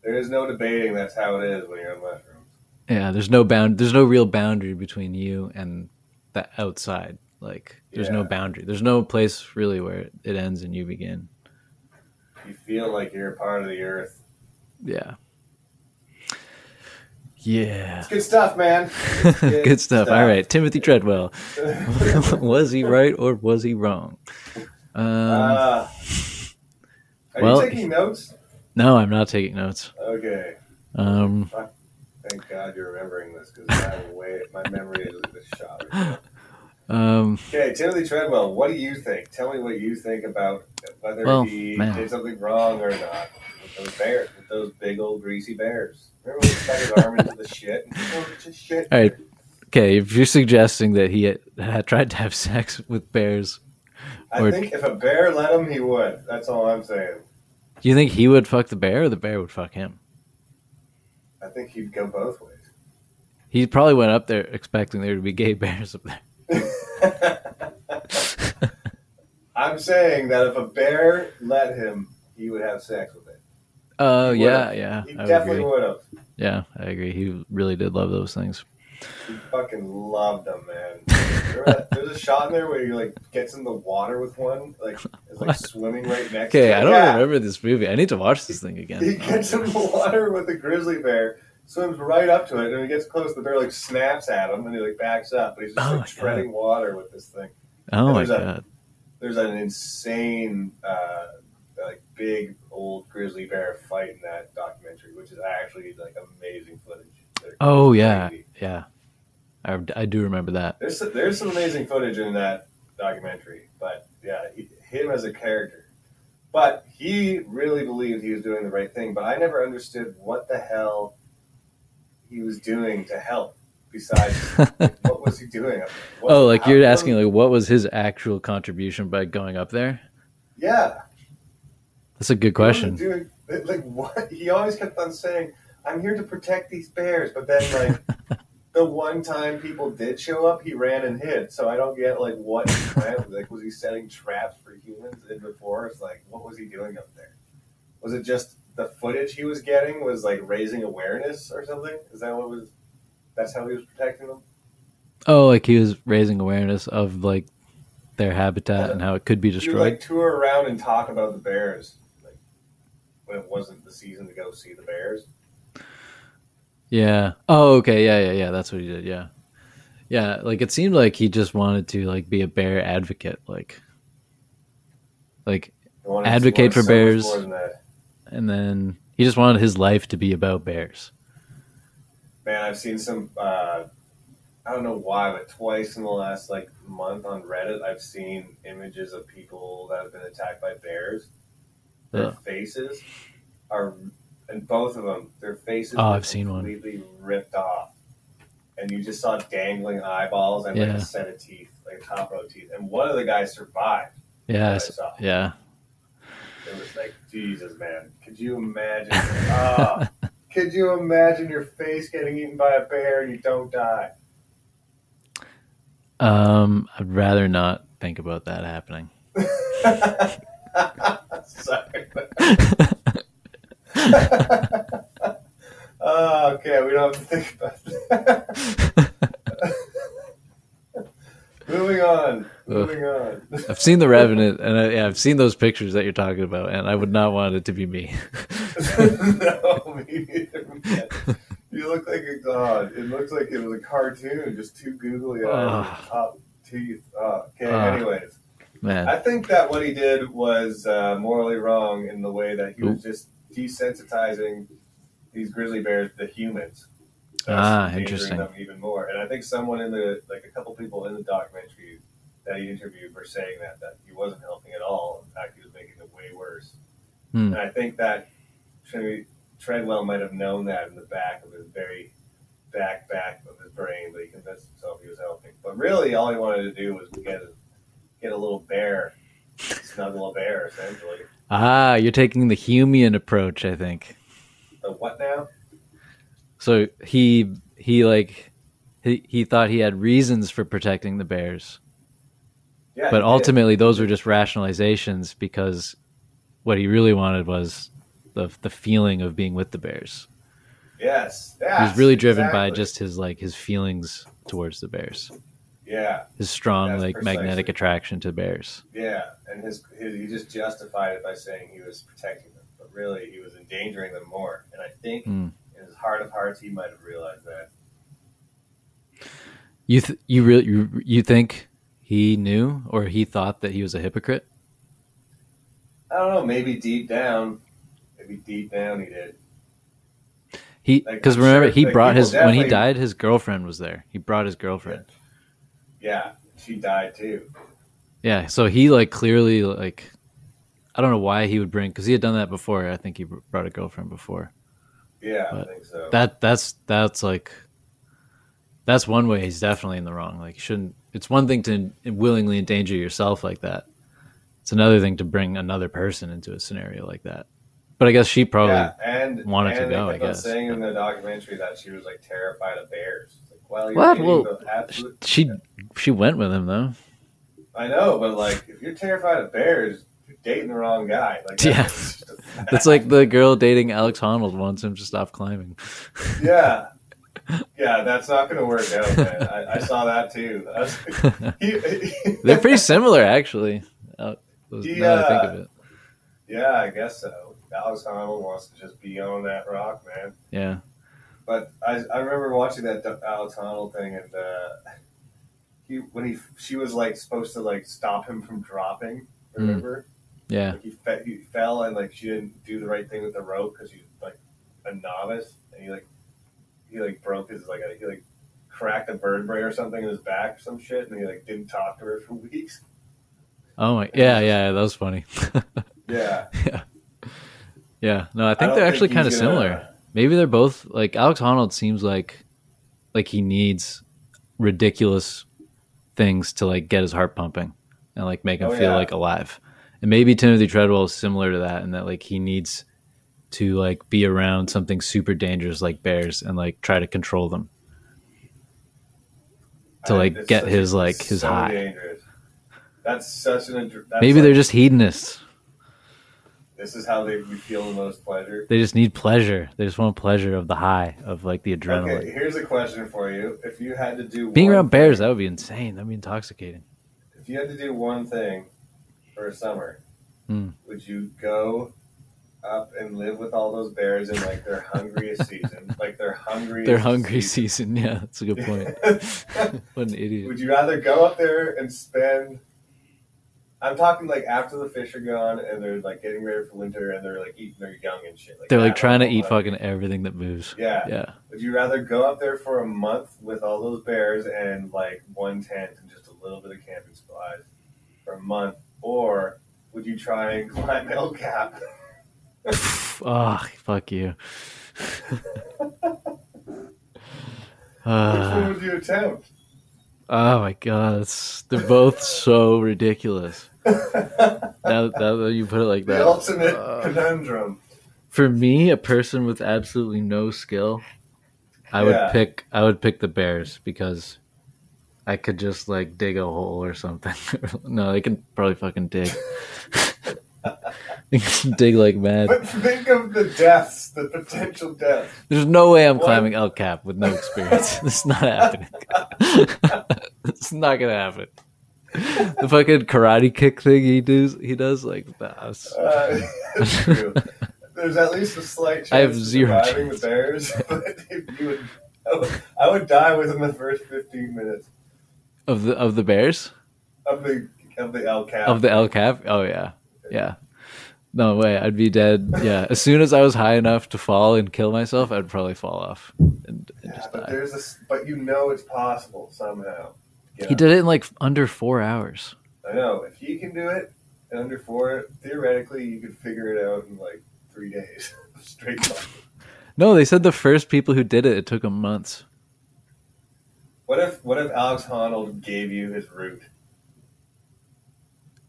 there is no debating. That's how it is when you're on mushrooms. Yeah, there's no bound. There's no real boundary between you and the outside. Like there's yeah. no boundary. There's no place really where it ends and you begin. You feel like you're a part of the earth. Yeah. Yeah. It's good stuff, man. Good, good stuff. stuff. All right. Timothy Treadwell. Was he right or was he wrong? Um, uh, are well, you taking notes? No, I'm not taking notes. Okay. Um, Thank God you're remembering this because my memory is a bit shot right now. Um, okay, Timothy Treadwell, what do you think? Tell me what you think about whether well, he man. did something wrong or not. Those bears, with those big old greasy bears. Remember when we stuck arm into the shit? Just shit. All right. Okay, if you're suggesting that he had, had tried to have sex with bears. Or... I think if a bear let him, he would. That's all I'm saying. Do you think he would fuck the bear or the bear would fuck him? I think he'd go both ways. He probably went up there expecting there to be gay bears up there. I'm saying that if a bear let him, he would have sex with it. Oh, uh, yeah, yeah. He I definitely would have. Yeah, I agree. He really did love those things. He fucking loved them, man. that, there's a shot in there where he like gets in the water with one, like is like swimming right next okay, to him. Okay, I don't yeah. remember this movie. I need to watch this thing again. He gets in the water with a grizzly bear, swims right up to it, and when he gets close, the bear like snaps at him and he like backs up, but he's just oh, like treading water with this thing. Oh my god. A, there's an insane uh like big old grizzly bear fight in that documentary, which is actually like amazing footage. They're oh yeah, crazy. yeah, I, I do remember that. There's some, there's some amazing footage in that documentary, but yeah, he, him as a character, but he really believed he was doing the right thing. But I never understood what the hell he was doing to help. Besides, like, what was he doing up there? What, oh, like you're asking, like what was his actual contribution by going up there? Yeah. That's a good question. Doing, like what he always kept on saying, "I'm here to protect these bears," but then like the one time people did show up, he ran and hid. So I don't get like what he planned. Like was he setting traps for humans in the forest? Like what was he doing up there? Was it just the footage he was getting was like raising awareness or something? Is that what was? That's how he was protecting them. Oh, like he was raising awareness of like their habitat yeah. and how it could be destroyed. He would like tour around and talk about the bears. When it wasn't the season to go see the bears. Yeah. Oh, okay. Yeah, yeah, yeah. That's what he did. Yeah. Yeah. Like it seemed like he just wanted to like be a bear advocate, like, like advocate for bears. And then he just wanted his life to be about bears. Man, I've seen some, uh, I don't know why, but twice in the last like month on Reddit, I've seen images of people that have been attacked by bears. Their faces are, and both of them, their faces oh, are I've seen completely one. ripped off. And you just saw dangling eyeballs and yeah. like a set of teeth, like a top row of teeth. And one of the guys survived. Yeah. Yeah. It was like, Jesus, man. Could you imagine? oh, could you imagine your face getting eaten by a bear and you don't die? Um, I'd rather not think about that happening. Sorry. oh, okay, we don't have to think about that. Moving on. Moving on. I've seen The Revenant, and I, yeah, I've seen those pictures that you're talking about, and I would not want it to be me. No, me neither. You look like a god. It looks like it was a cartoon, just two googly eyes, oh. top teeth. Oh, okay, oh. anyways. Man. I think that what he did was uh, morally wrong in the way that he Ooh. was just desensitizing these grizzly bears to humans. That's ah, interesting. Them even more, and I think someone in the like a couple people in the documentary that he interviewed were saying that that he wasn't helping at all. In fact, he was making it way worse. Hmm. And I think that Treadwell might have known that in the back of his very back back of his brain, but he convinced himself he was helping. But really, all he wanted to do was get a, get a little bear, snuggle a bear, essentially. Ah, you're taking the Humean approach, I think. The what now? So he he like he, he thought he had reasons for protecting the bears, yeah, but ultimately did. Those were just rationalizations because what he really wanted was the the feeling of being with the bears. Yes, yes, he was really driven exactly. by just his like his feelings towards the bears. Yeah, his strong like precisely. magnetic attraction to bears. Yeah, and his, his he just justified it by saying he was protecting them, but really he was endangering them more. And I think. Mm. In his heart of hearts, he might have realized that. You th- you really you, you think he knew, or he thought that he was a hypocrite? I don't know. Maybe deep down, maybe deep down he did. He because like, remember sure, he like, brought his when he died, his girlfriend was there. He brought his girlfriend. Yeah, she died too. Yeah, so he like clearly like I don't know why he would bring because he had done that before. I think he brought a girlfriend before. Yeah, but I think so. That that's that's like that's one way he's definitely in the wrong. Like, shouldn't it's one thing to willingly endanger yourself like that. It's another thing to bring another person into a scenario like that. But I guess she probably yeah, and, wanted and to go. I guess saying but, in the documentary that she was like terrified of bears. Like, well, you're what? Well, absolute- she yeah. she went with him though. I know, but like, if you're terrified of bears. Dating the wrong guy. Like, that's yeah. That's like the girl dating Alex Honnold wants him to stop climbing. Yeah. Yeah, that's not going to work out, man. I, I saw that too. I was like, he, he, they're pretty similar, actually. Uh, he, now uh, I think of it. Yeah, I guess so. Alex Honnold wants to just be on that rock, man. Yeah. But I, I remember watching that Alex Honnold thing, and uh, he when he she was like supposed to like stop him from dropping. Remember? Mm. Yeah, like he, fe- he fell and like she didn't do the right thing with the rope because he's like a novice, and he like he like broke his like a, he like cracked a vertebrae or something in his back or some shit, and he like didn't talk to her for weeks. Oh my! Yeah, yeah, that was funny. yeah, yeah, yeah. No, I think I they're think actually kind of gonna... similar. Maybe they're both like Alex Honnold seems like like he needs ridiculous things to like get his heart pumping and like make him oh, feel yeah. like alive. And maybe Timothy Treadwell is similar to that in that like he needs to like be around something super dangerous like bears and like try to control them to like I, get his a, like his so high. Dangerous. That's such an that's maybe like, they're just hedonists. This is how they feel the most pleasure. They just need pleasure. They just want pleasure of the high of like the adrenaline. Okay, here's a question for you: if you had to do being one around thing, bears, that would be insane. That'd be intoxicating. If you had to do one thing. For a summer, mm. would you go up and live with all those bears in like their hungriest season? Like their hungriest Their hungry season. season, yeah, that's a good point. What an idiot. Would you rather go up there and spend I'm talking like after the fish are gone and they're like getting ready for winter and they're like eating their young and shit like they're that. like trying to eat fucking everything that moves. Yeah. Yeah. Would you rather go up there for a month with all those bears and like one tent and just a little bit of camping supplies for a month? Or would you try and climb El Cap? Oh, fuck you. uh, Which one would you attempt? Oh, my God. It's, they're both so ridiculous. Now, now that you put it like that. The ultimate uh, conundrum. For me, a person with absolutely no skill, I yeah. would pick I would pick the bears because... I could just like dig a hole or something. No, they can probably fucking dig. They can dig like mad. But think of the deaths, the potential deaths. There's no way I'm what? climbing El Cap with no experience. It's not happening. It's not gonna happen. The fucking karate kick thing he does, he does like that's uh, it's true. There's at least a slight chance I have zero of surviving chance. The bears, but if you would, I, would, I would die within the first fifteen minutes of the of the bears of the of the El Cap of the El Cap. Oh yeah, yeah. No way, I'd be dead. Yeah, as soon as I was high enough to fall and kill myself, I'd probably fall off and, and yeah, just die. But there's a, but you know it's possible somehow. He did it in like under four hours. I know. If he can do it in under four, theoretically, you could figure it out in like three days straight. No, they said the first people who did it, it took them months. What if What if Alex Honnold gave you his route?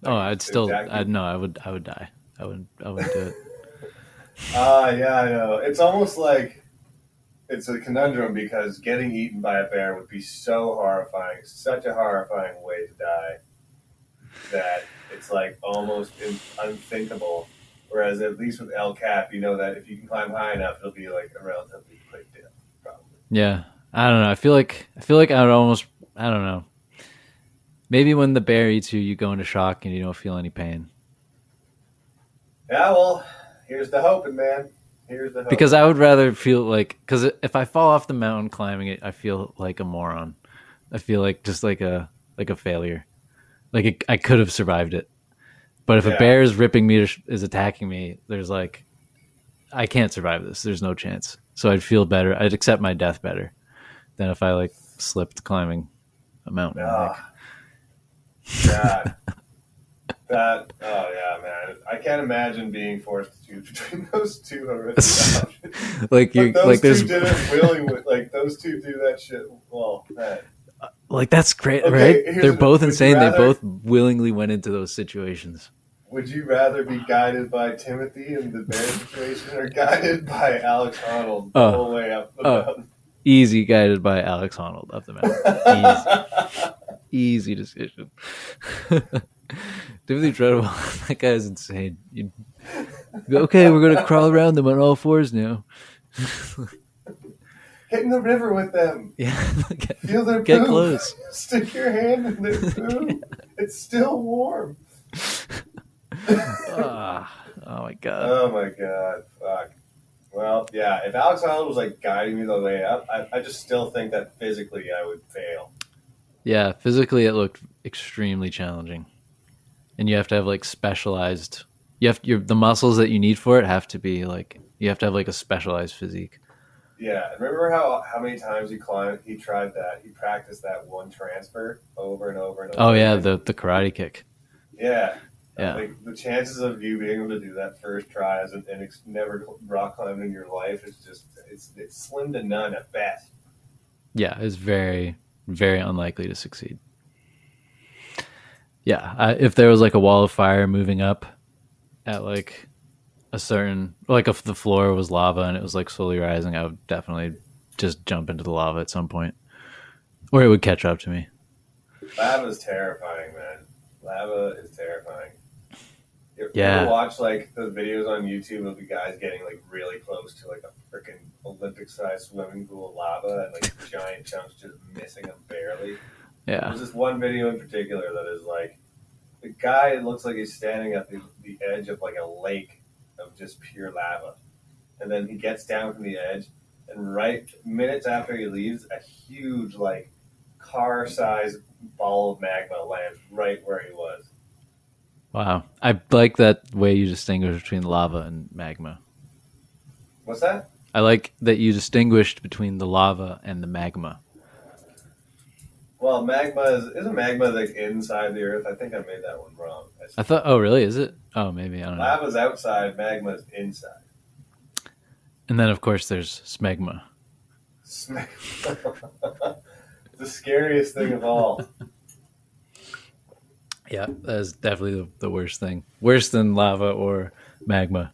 Like, oh, I'd still. Exactly. I'd no. I would. I would die. I wouldn't. I wouldn't do it. Ah, uh, yeah, I know. It's almost like. It's a conundrum because getting eaten by a bear would be so horrifying, such a horrifying way to die that it's like almost unthinkable. Whereas at least with El Cap, you know that if you can climb high enough, it'll be like a relatively quick death, probably. Yeah, I don't know. I feel like I feel like I would almost. I don't know. Maybe when the bear eats you, you go into shock and you don't feel any pain. Yeah, well, here's the hoping, man. Here's the hope. Because I would rather feel like, because if I fall off the mountain climbing it, I feel like a moron. I feel like just like a like a failure. Like it, I could have survived it, but if yeah. a bear is ripping me, is attacking me, there's like, I can't survive this. There's no chance. So I'd feel better. I'd accept my death better than if I like slipped climbing a mountain. Oh, God. That, oh yeah, man. I can't imagine being forced to choose between those two horrific options. Like you, those like two there's... did it willingly. Like those two do that shit. Well, man. Like that's great, okay, right? They're both an, insane. Rather, they both willingly went into those situations. Would you rather be guided by Timothy in the bear situation, or guided by Alex Honnold the oh, whole way up the oh, mountain? Easy, guided by Alex Honnold up the mountain. Easy, easy decision. Timothy Treadwell, that guy's insane. You'd be, okay, we're gonna crawl around them on all fours now. Get in the river with them. Yeah, get, feel their get poop. Close. Stick your hand in their poop. Yeah. It's still warm. oh, oh my god. Oh my god. Fuck. Well, yeah. If Alex Honnold was like guiding me the way up, I, I just still think that physically I would fail. Yeah, physically it looked extremely challenging. And you have to have like specialized, you have your the muscles that you need for it have to be like, you have to have like a specialized physique. Yeah. Remember how, how many times he climbed, he tried that, he practiced that one transfer over and over and over. Oh yeah. The, the karate kick. Yeah. Yeah. Like the chances of you being able to do that first try and, and it's never rock climbing in your life is just, it's, it's slim to none at best. Yeah. It's very, very unlikely to succeed. Yeah, I, if there was like a wall of fire moving up at like a certain, like if the floor was lava and it was like slowly rising, I would definitely just jump into the lava at some point, or it would catch up to me. Lava is terrifying, man. Lava is terrifying. You yeah. ever watch like the videos on YouTube of the guys getting like really close to like a freaking Olympic-sized swimming pool of lava and like giant chunks just missing them barely? Yeah. There's this one video in particular that is like, the guy, it looks like he's standing at the, the edge of like a lake of just pure lava. And then he gets down from the edge, and right minutes after he leaves, a huge like car-sized ball of magma lands right where he was. Wow. I like that way you distinguish between lava and magma. What's that? I like that you distinguished between the lava and the magma. Well, magma is isn't magma like inside the earth? I think I made that one wrong. I, I thought. Oh, really? Is it? Oh, maybe I don't know. Lava's outside. Magma is inside. And then, of course, there's smegma. Smegma. The scariest thing of all. Yeah, that is definitely the, the worst thing. Worse than lava or magma.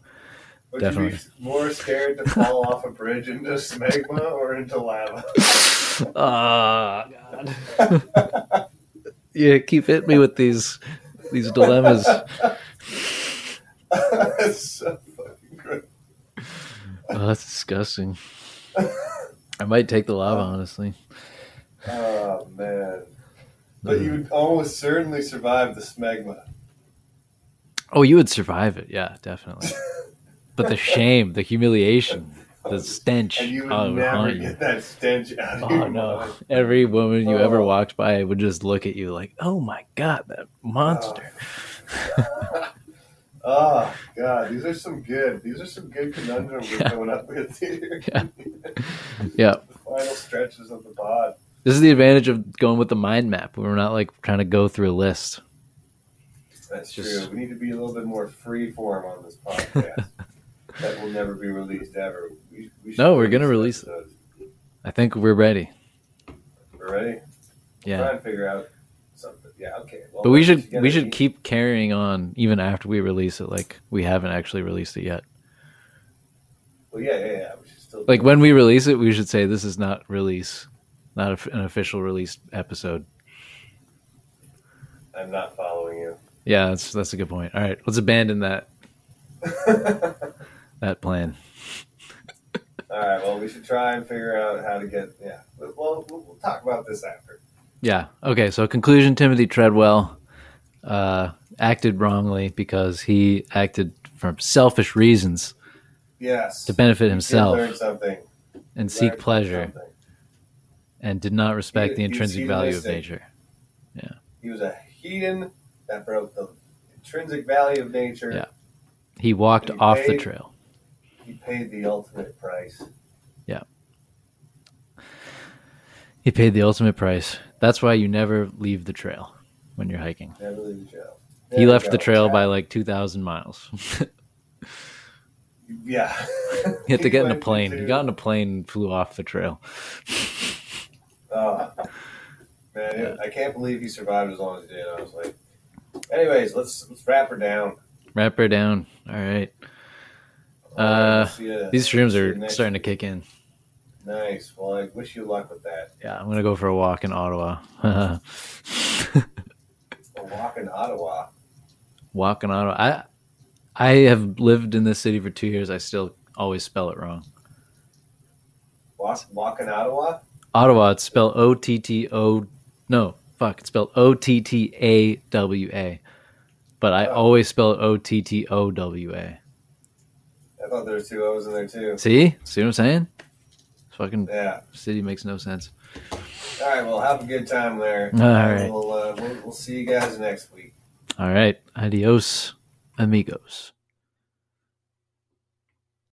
Would definitely. You be more scared to fall off a bridge into smegma or into lava? Ah. Oh, God. You keep hitting me with these these dilemmas. That's so fucking gross. Oh, that's disgusting. I might take the lava, honestly. Oh man. But mm. you would almost certainly survive the smegma. Oh, you would survive it. Yeah, definitely. But the shame, the humiliation, the stench. And you would oh, never honey. get that stench out of oh, your no. mind. Every woman you oh. ever walked by would just look at you like, oh my God, that monster. Oh, oh God. These are some good. These are some good conundrums yeah. we're coming up with here. Yeah. yeah. The final stretches of the pod. This is the advantage of going with the mind map. We're not like trying to go through a list. That's Just... true. We need to be a little bit more free form on this podcast. That will never be released ever. We, we no, we're going to release it. I think we're ready. We're ready? Yeah. We'll try and figure out something. Yeah, okay. Well, but we should we should keep carrying on even after we release it. Like, we haven't actually released it yet. Well, yeah, yeah, yeah. We should still like, when it. we release it, we should say this is not release, not an official released episode. I'm not following you. Yeah, that's that's a good point. All right, let's abandon that that plan. All right. Well, we should try and figure out how to get. Yeah. Well, we'll, we'll talk about this after. Yeah. Okay. So, conclusion: Timothy Treadwell uh, acted wrongly because he acted from selfish reasons. Yes. To benefit himself. He did learn something. And he seek pleasure. Something. And did not respect he, the intrinsic value of nature. Yeah. He was a heathen. That broke the intrinsic value of nature. Yeah, he walked he off paid, the trail. He paid the ultimate price. Yeah, he paid the ultimate price. That's why you never leave the trail when you're hiking. Never leave the trail. There he left go. the trail yeah. by like two thousand miles. yeah, he had to get in a plane. He got in a plane and flew off the trail. oh man, yeah. I can't believe he survived as long as he did. I was like. Anyways, let's, let's wrap her down. Wrap her down. All right. Uh, we'll these streams we'll are starting week. to kick in. Nice. Well, I wish you luck with that. Yeah, I'm going to go for a walk in Ottawa. a walk in Ottawa? Walk in Ottawa. I I have lived in this city for two years. I still always spell it wrong. Walk, walk in Ottawa? Ottawa. It's spelled O T T O. No. Fuck, it's spelled O T T A W A. But I oh. always spell it O T T O W A. I thought there were two O's in there, too. See? See what I'm saying? This fucking yeah. city makes no sense. All right, well, have a good time there. All right. We'll, uh, we'll, we'll see you guys next week. All right. Adios, amigos.